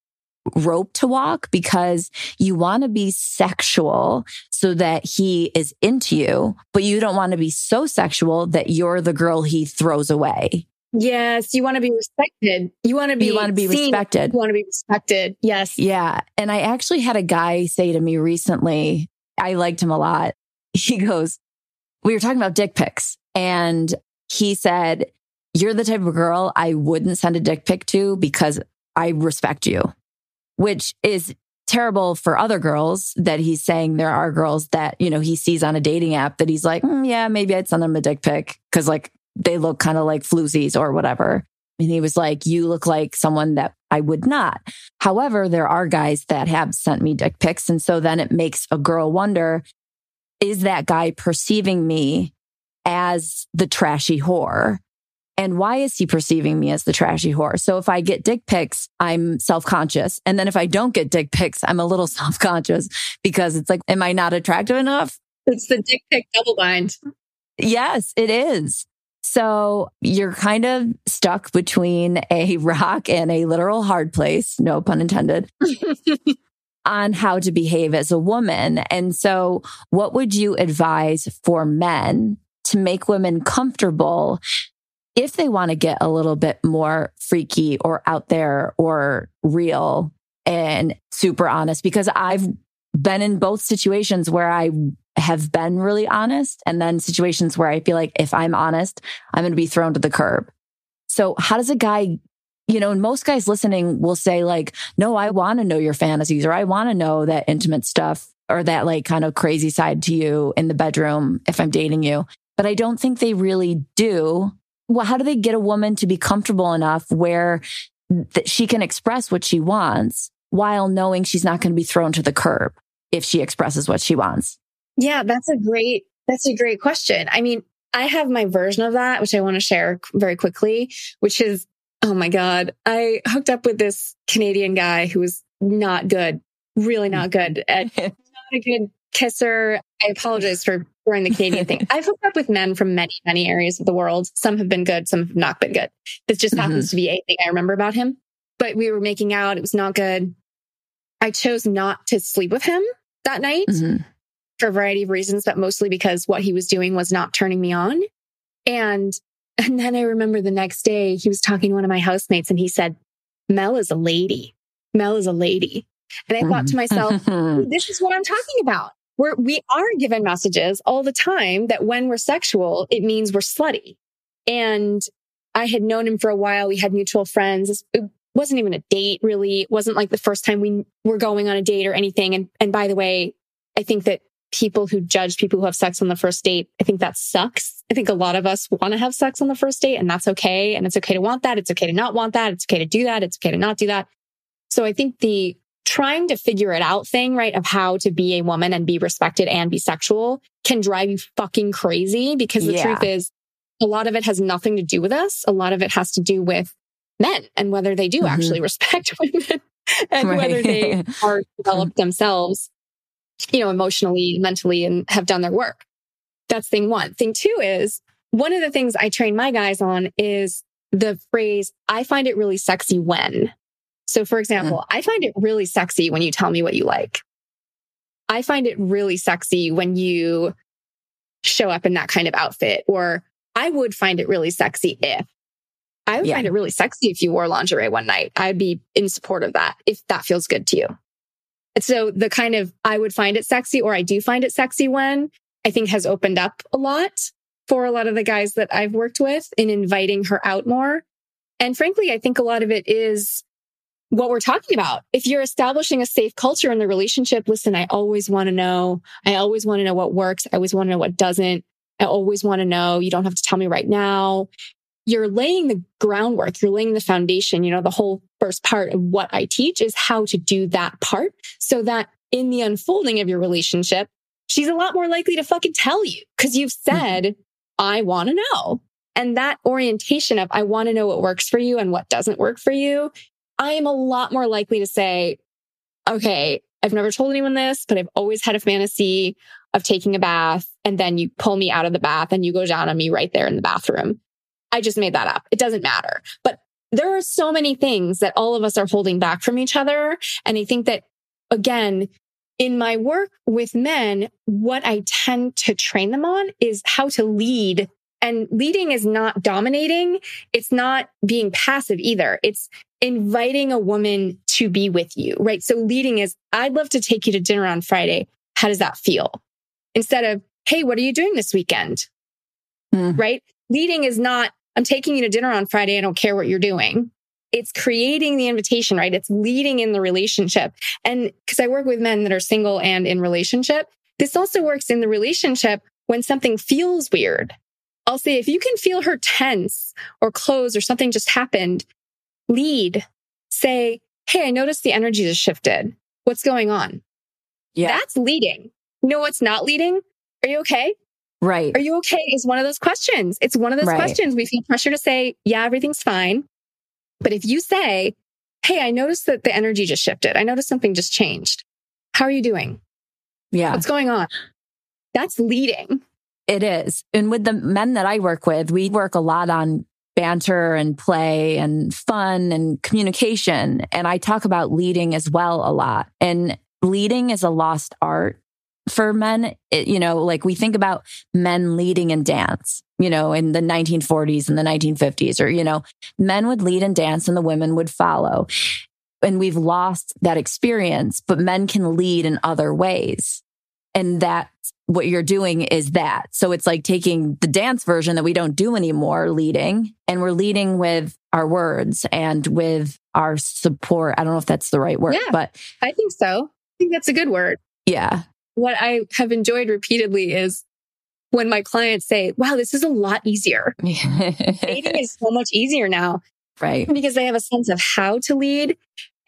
rope to walk, because you want to be sexual so that he is into you, but you don't want to be so sexual that you're the girl he throws away. Yes, you want to be respected. You want to be respected. Yes. Yeah. And I actually had a guy say to me recently, I liked him a lot. He goes, we were talking about dick pics, and he said, you're the type of girl I wouldn't send a dick pic to because I respect you, which is terrible for other girls. That he's saying there are girls that, you know, he sees on a dating app that he's like, yeah, maybe I'd send them a dick pic because like, they look kind of like floozies or whatever. And he was like, you look like someone that I would not. However, there are guys that have sent me dick pics. And so then it makes a girl wonder, is that guy perceiving me as the trashy whore? And why is he perceiving me as the trashy whore? So if I get dick pics, I'm self-conscious. And then if I don't get dick pics, I'm a little self-conscious because it's like, am I not attractive enough? It's the dick pic double bind. Yes, it is. So you're kind of stuck between a rock and a literal hard place, no pun intended, on how to behave as a woman. And so what would you advise for men to make women comfortable if they want to get a little bit more freaky or out there or real and super honest? Because I've been in both situations where I have been really honest, and then situations where I feel like if I'm honest, I'm going to be thrown to the curb. So how does a guy, and most guys listening will say like, no, I want to know your fantasies, or I want to know that intimate stuff, or that like kind of crazy side to you in the bedroom if I'm dating you. But I don't think they really do. Well, how do they get a woman to be comfortable enough where she can express what she wants while knowing she's not going to be thrown to the curb if she expresses what she wants? Yeah, that's a great question. I mean, I have my version of that, which I want to share very quickly, which is, oh my God, I hooked up with this Canadian guy who was not good, really not good at, not a good kisser. I apologize for throwing the Canadian thing. I've hooked up with men from many, many areas of the world. Some have been good, some have not been good. This just happens to be a thing I remember about him. But we were making out. It was not good. I chose not to sleep with him that night. Mm-hmm. For a variety of reasons, but mostly because what he was doing was not turning me on. And then I remember the next day he was talking to one of my housemates and he said, Mel is a lady. And I thought to myself, this is what I'm talking about. We are given messages all the time that when we're sexual, it means we're slutty. And I had known him for a while. We had mutual friends. It wasn't even a date, really. It wasn't like the first time we were going on a date or anything. And by the way, I think that people who judge people who have sex on the first date, I think that sucks. I think a lot of us want to have sex on the first date, and that's okay. And it's okay to want that. It's okay to not want that. It's okay to do that. It's okay to not do that. So I think the trying to figure it out thing, right, of how to be a woman and be respected and be sexual can drive you fucking crazy because the truth is a lot of it has nothing to do with us. A lot of it has to do with men and whether they do actually respect women and whether they are developed themselves, emotionally, mentally, and have done their work. That's thing one. Thing two is one of the things I train my guys on is the phrase, I find it really sexy when. So for example, I find it really sexy when you tell me what you like. I find it really sexy when you show up in that kind of outfit, or I would find it really sexy if. I would find it really sexy if you wore lingerie one night. I'd be in support of that if that feels good to you. So the kind of, I would find it sexy or I do find it sexy when, I think has opened up a lot for a lot of the guys that I've worked with in inviting her out more. And frankly, I think a lot of it is what we're talking about. If you're establishing a safe culture in the relationship, listen, I always want to know. I always want to know what works. I always want to know what doesn't. I always want to know. You don't have to tell me right now. You're laying the groundwork, you're laying the foundation. The whole first part of what I teach is how to do that part so that in the unfolding of your relationship, she's a lot more likely to fucking tell you because you've said, I want to know. And that orientation of, I want to know what works for you and what doesn't work for you, I am a lot more likely to say, okay, I've never told anyone this, but I've always had a fantasy of taking a bath. And then you pull me out of the bath and you go down on me right there in the bathroom. I just made that up. It doesn't matter. But there are so many things that all of us are holding back from each other. And I think that, again, in my work with men, what I tend to train them on is how to lead. And leading is not dominating. It's not being passive either. It's inviting a woman to be with you, right? So leading is, I'd love to take you to dinner on Friday. How does that feel? Instead of, hey, what are you doing this weekend? Right? Leading is not, I'm taking you to dinner on Friday. I don't care what you're doing. It's creating the invitation, right? It's leading in the relationship. And because I work with men that are single and in relationship, this also works in the relationship when something feels weird. I'll say, if you can feel her tense or close or something just happened, lead. Say, hey, I noticed the energy just shifted. What's going on? Yeah. That's leading. No, it's not leading. Are you okay? Right. Are you okay? Is one of those questions. It's one of those questions. We feel pressure to say, yeah, everything's fine. But if you say, hey, I noticed that the energy just shifted. I noticed something just changed. How are you doing? Yeah. What's going on? That's leading. It is. And with the men that I work with, we work a lot on banter and play and fun and communication. And I talk about leading as well a lot. And leading is a lost art for men. It, you know, like we think about men leading in dance, you know, in the 1940s and the 1950s, or, you know, men would lead in dance and the women would follow. And we've lost that experience, but men can lead in other ways. And that's what you're doing is that. So it's like taking the dance version that we don't do anymore, leading, and we're leading with our words and with our support. I don't know if that's the right word, but I think so. I think that's a good word. Yeah. What I have enjoyed repeatedly is when my clients say, wow, this is a lot easier. Dating is so much easier now. Right. Because they have a sense of how to lead.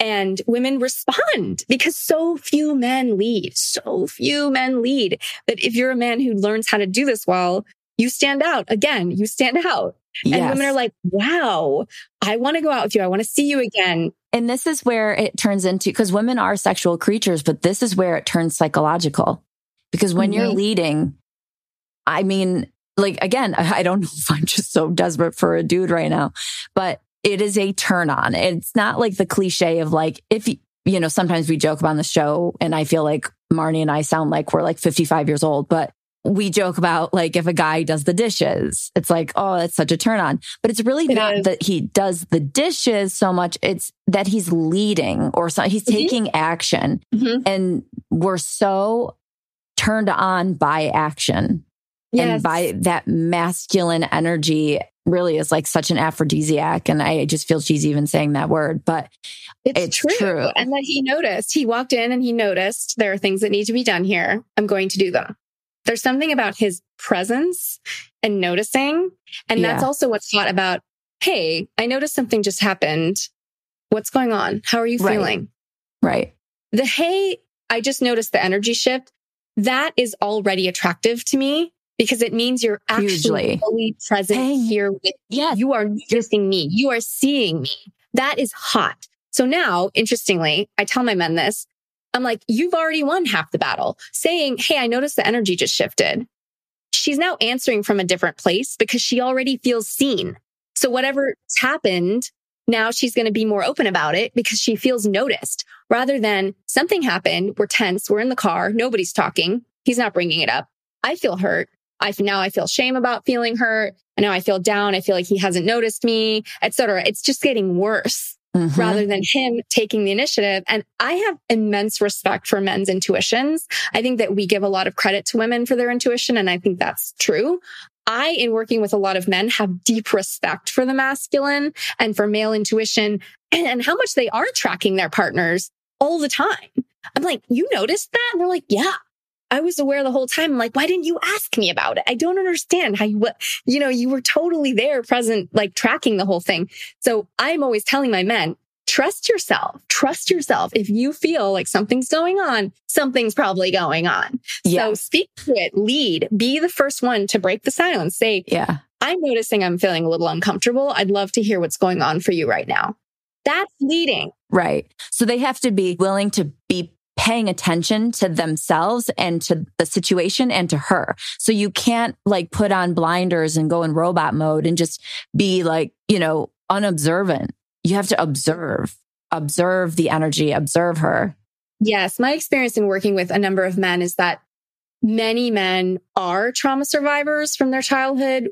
And women respond because so few men lead. That if you're a man who learns how to do this well, you stand out. Again, you stand out. Yes. And women are like, wow, I want to go out with you. I want to see you again. And this is where it turns into, because women are sexual creatures, but this is where it turns psychological. Because when you're leading, I mean, like, again, I don't know if I'm just so desperate for a dude right now, but it is a turn on. It's not like the cliche of like, if, you know, sometimes we joke about the show, and I feel like Marnie and I sound like we're like 55 years old, but we joke about like, if a guy does the dishes, it's like, oh, that's such a turn on. But it's really not that he does the dishes so much. It's that he's leading or so, he's taking action. Mm-hmm. And we're so turned on by action. Yes. And by that masculine energy really is like such an aphrodisiac. And I just feel cheesy even saying that word, but it's true. And that he walked in and he noticed there are things that need to be done here. I'm going to do them. There's something about his presence and noticing. And that's also what's taught about, hey, I noticed something just happened. What's going on? How are you feeling? Right. The, hey, I just noticed the energy shift. That is already attractive to me. Because it means you're actually fully present here with me. Yes. You are noticing me. You are seeing me. That is hot. So now, interestingly, I tell my men this. I'm like, you've already won half the battle. Saying, hey, I noticed the energy just shifted. She's now answering from a different place because she already feels seen. So whatever's happened, now she's going to be more open about it because she feels noticed. Rather than something happened, we're tense, we're in the car, nobody's talking, he's not bringing it up. I feel hurt. Now I feel shame about feeling hurt. And now I feel down. I feel like he hasn't noticed me, et cetera. It's just getting worse rather than him taking the initiative. And I have immense respect for men's intuitions. I think that we give a lot of credit to women for their intuition. And I think that's true. I, in working with a lot of men, have deep respect for the masculine and for male intuition and how much they are tracking their partners all the time. I'm like, you noticed that? And they're like, yeah. I was aware the whole time. I'm like, why didn't you ask me about it? I don't understand how you were totally there, present, like tracking the whole thing. So I'm always telling my men, trust yourself. If you feel like something's going on, something's probably going on. Yeah. So speak to it, lead, be the first one to break the silence. Say, yeah, I'm noticing I'm feeling a little uncomfortable. I'd love to hear what's going on for you right now. That's leading. Right. So they have to be willing to be paying attention to themselves and to the situation and to her. So you can't like put on blinders and go in robot mode and just be like, you know, unobservant. You have to observe the energy, observe her. Yes. My experience in working with a number of men is that many men are trauma survivors from their childhood,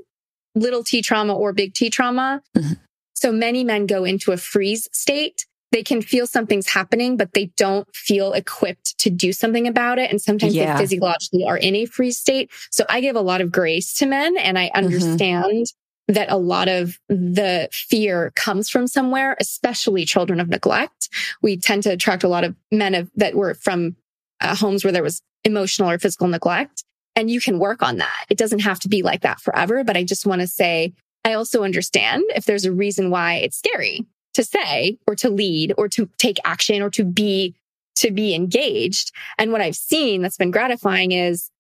little T trauma or big T trauma. Mm-hmm. So many men go into a freeze state. They can feel something's happening, but they don't feel equipped to do something about it. And sometimes they physiologically are in a freeze state. So I give a lot of grace to men, and I understand that a lot of the fear comes from somewhere, especially children of neglect. We tend to attract a lot of men that were from homes where there was emotional or physical neglect. and you can work on that. It doesn't have to be like that forever. But I just want to say, I also understand if there's a reason why it's scary to say or to lead or to take action or to be engaged. And what I've seen that's been gratifying is,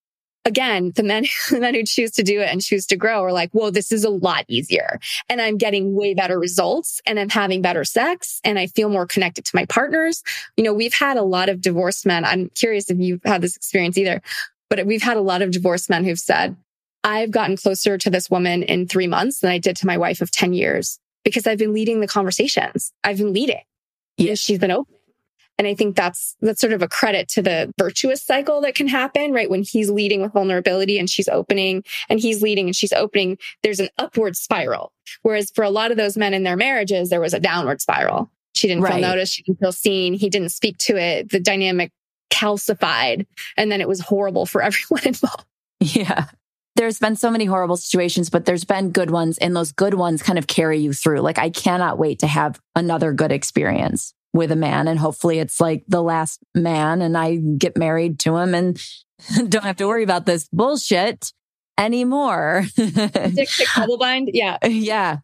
again, the men who choose to do it and choose to grow are like, whoa, this is a lot easier. And I'm getting way better results and I'm having better sex and I feel more connected to my partners. You know, we've had a lot of divorced men. I'm curious if you've had this experience either, but we've had a lot of divorced men who've said, I've gotten closer to this woman in 3 months than I did to my wife of 10 years because I've been leading the conversations. I've been leading. Yes. She's been open. And I think that's sort of a credit to the virtuous cycle that can happen, right? When he's leading with vulnerability and she's opening and he's leading and she's opening, there's an upward spiral. Whereas for a lot of those men in their marriages, there was a downward spiral. She didn't feel noticed. She didn't feel seen. He didn't speak to it. The dynamic calcified. And then it was horrible for everyone involved. Yeah. There's been so many horrible situations, but there's been good ones. And those good ones kind of carry you through. Like, I cannot wait to have another good experience with a man, and hopefully it's like the last man and I get married to him and don't have to worry about this bullshit anymore. Stick double bind. Yeah. Yeah.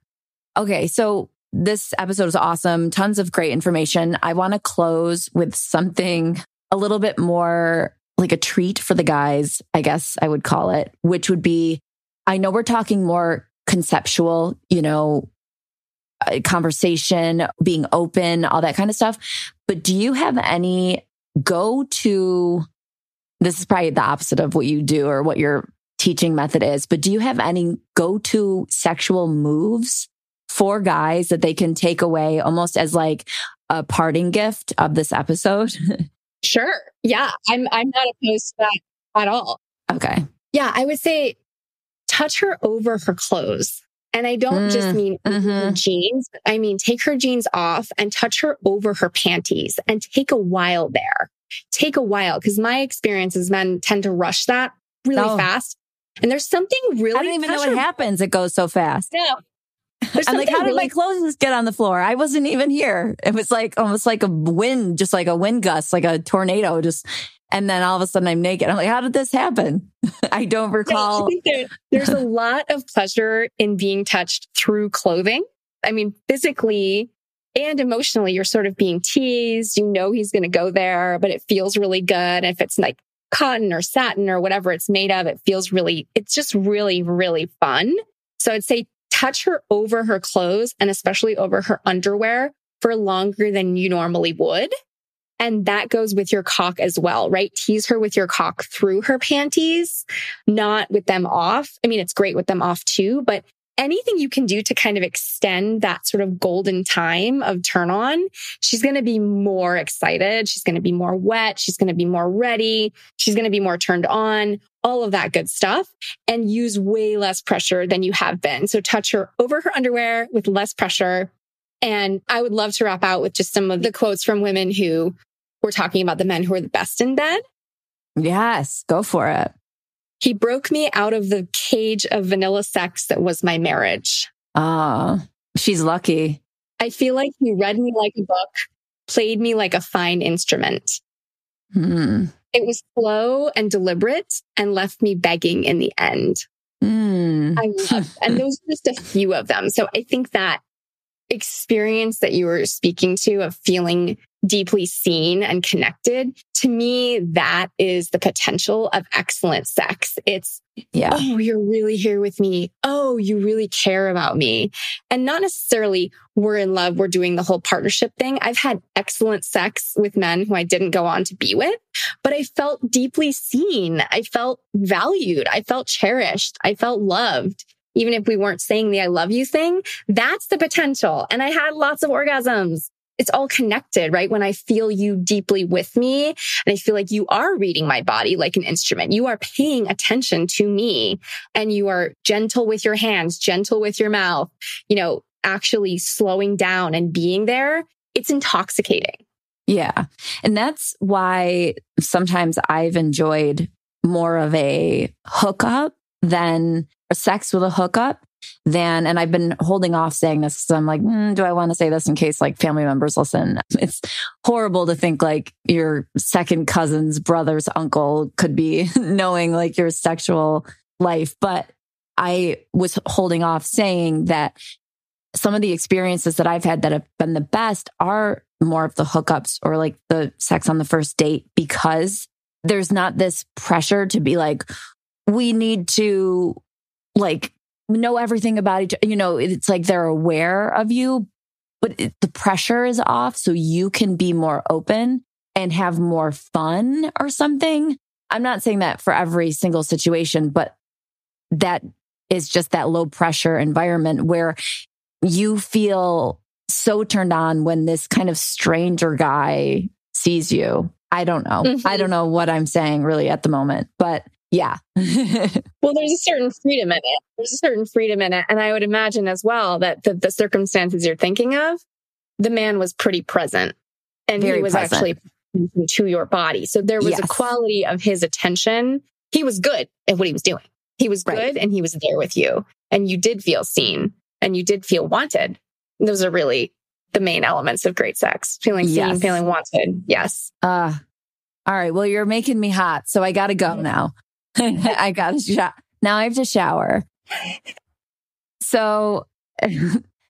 Okay. So this episode is awesome. Tons of great information. I want to close with something a little bit more like a treat for the guys, I guess I would call it, which would be, I know we're talking more conceptual, you know, conversation, being open, all that kind of stuff. But do you have any go-to, this is probably the opposite of what you do or what your teaching method is, but do you have any go-to sexual moves for guys that they can take away almost as like a parting gift of this episode? Sure. Yeah. I'm not opposed to that at all. Okay. Yeah. I would say touch her over her clothes. And I don't just mean her jeans, but I mean, take her jeans off and touch her over her panties and take a while there. Take a while. Because my experience is men tend to rush that really fast. And there's something really... I don't even know what happens. It goes so fast. No. I'm like, how did my clothes get on the floor? I wasn't even here. It was like almost like a wind, just like a wind gust, like a tornado. And then all of a sudden I'm naked. I'm like, how did this happen? I don't recall. There's a lot of pleasure in being touched through clothing. I mean, physically and emotionally, you're sort of being teased. You know he's going to go there, but it feels really good. If it's like cotton or satin or whatever it's made of, it's just really, really fun. So I'd say touch her over her clothes and especially over her underwear for longer than you normally would. And that goes with your cock as well, right? Tease her with your cock through her panties, not with them off. I mean, it's great with them off too, but anything you can do to kind of extend that sort of golden time of turn on, she's going to be more excited. She's going to be more wet. She's going to be more ready. She's going to be more turned on, all of that good stuff, and use way less pressure than you have been. So touch her over her underwear with less pressure. And I would love to wrap out with just some of the quotes from women who were talking about the men who are the best in bed. Yes, go for it. He broke me out of the cage of vanilla sex that was my marriage. Oh, she's lucky. I feel like he read me like a book, played me like a fine instrument. It was slow and deliberate and left me begging in the end. I love, and those are just a few of them. So I think that experience that you were speaking to of feeling deeply seen and connected, to me, that is the potential of excellent sex. It's, oh, you're really here with me. Oh, you really care about me. And not necessarily we're in love, we're doing the whole partnership thing. I've had excellent sex with men who I didn't go on to be with, but I felt deeply seen. I felt valued. I felt cherished. I felt loved. Even if we weren't saying the I love you thing, that's the potential. And I had lots of orgasms. It's all connected, right? When I feel you deeply with me and I feel like you are reading my body like an instrument, you are paying attention to me and you are gentle with your hands, gentle with your mouth, you know, actually slowing down and being there. It's intoxicating. Yeah. And that's why sometimes I've enjoyed more of a hookup than sex with a hookup, than, and I've been holding off saying this. So I'm like, do I want to say this in case like family members listen? It's horrible to think like your second cousin's brother's uncle could be knowing like your sexual life. But I was holding off saying that some of the experiences that I've had that have been the best are more of the hookups or like the sex on the first date, because there's not this pressure to be like, we need to like know everything about each other. You know, it's like they're aware of you, but the pressure is off. So you can be more open and have more fun or something. I'm not saying that for every single situation, but that is just that low pressure environment where you feel so turned on when this kind of stranger guy sees you. I don't know. Mm-hmm. I don't know what I'm saying really at the moment, but yeah. Well, there's a certain freedom in it. And I would imagine as well that the circumstances you're thinking of, the man was pretty present and he was actually to your body. So there was a quality of his attention. He was good at what he was doing. He was good and he was there with you, and you did feel seen and you did feel wanted. Those are really the main elements of great sex. Feeling seen, feeling wanted. Yes. All right. Well, you're making me hot. So I got to go now. I got to shower. Now I have to shower. So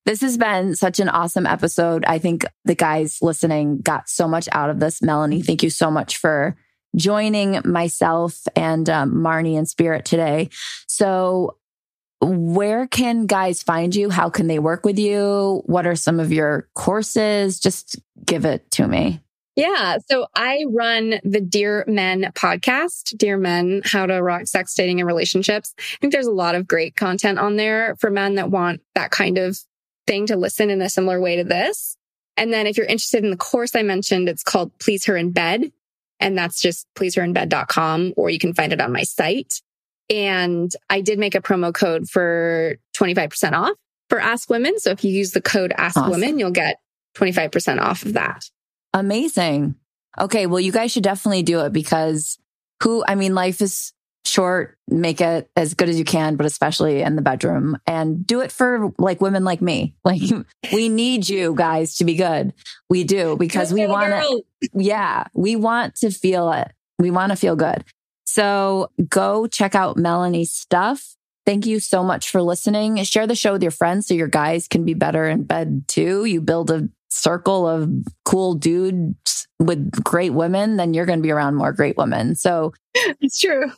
this has been such an awesome episode. I think the guys listening got so much out of this. Melanie, thank you so much for joining myself and Marnie and Spirit today. So where can guys find you? How can they work with you? What are some of your courses? Just give it to me. Yeah. So I run the Dear Men podcast, Dear Men, How to Rock Sex, Dating, and Relationships. I think there's a lot of great content on there for men that want that kind of thing to listen in a similar way to this. And then if you're interested in the course I mentioned, it's called Please Her in Bed. And that's just pleaseherinbed.com, or you can find it on my site. And I did make a promo code for 25% off for Ask Women. So if you use the code Ask Women, you'll get 25% off of that. Amazing. Okay. Well, you guys should definitely do it, because life is short. Make it as good as you can, but especially in the bedroom, and do it for like women like me. Like, we need you guys to be good. We do, because we want it. Yeah. We want to feel it. We want to feel good. So go check out Melanie's stuff. Thank you so much for listening. Share the show with your friends so your guys can be better in bed too. You build a circle of cool dudes with great women, then you're going to be around more great women. So it's true.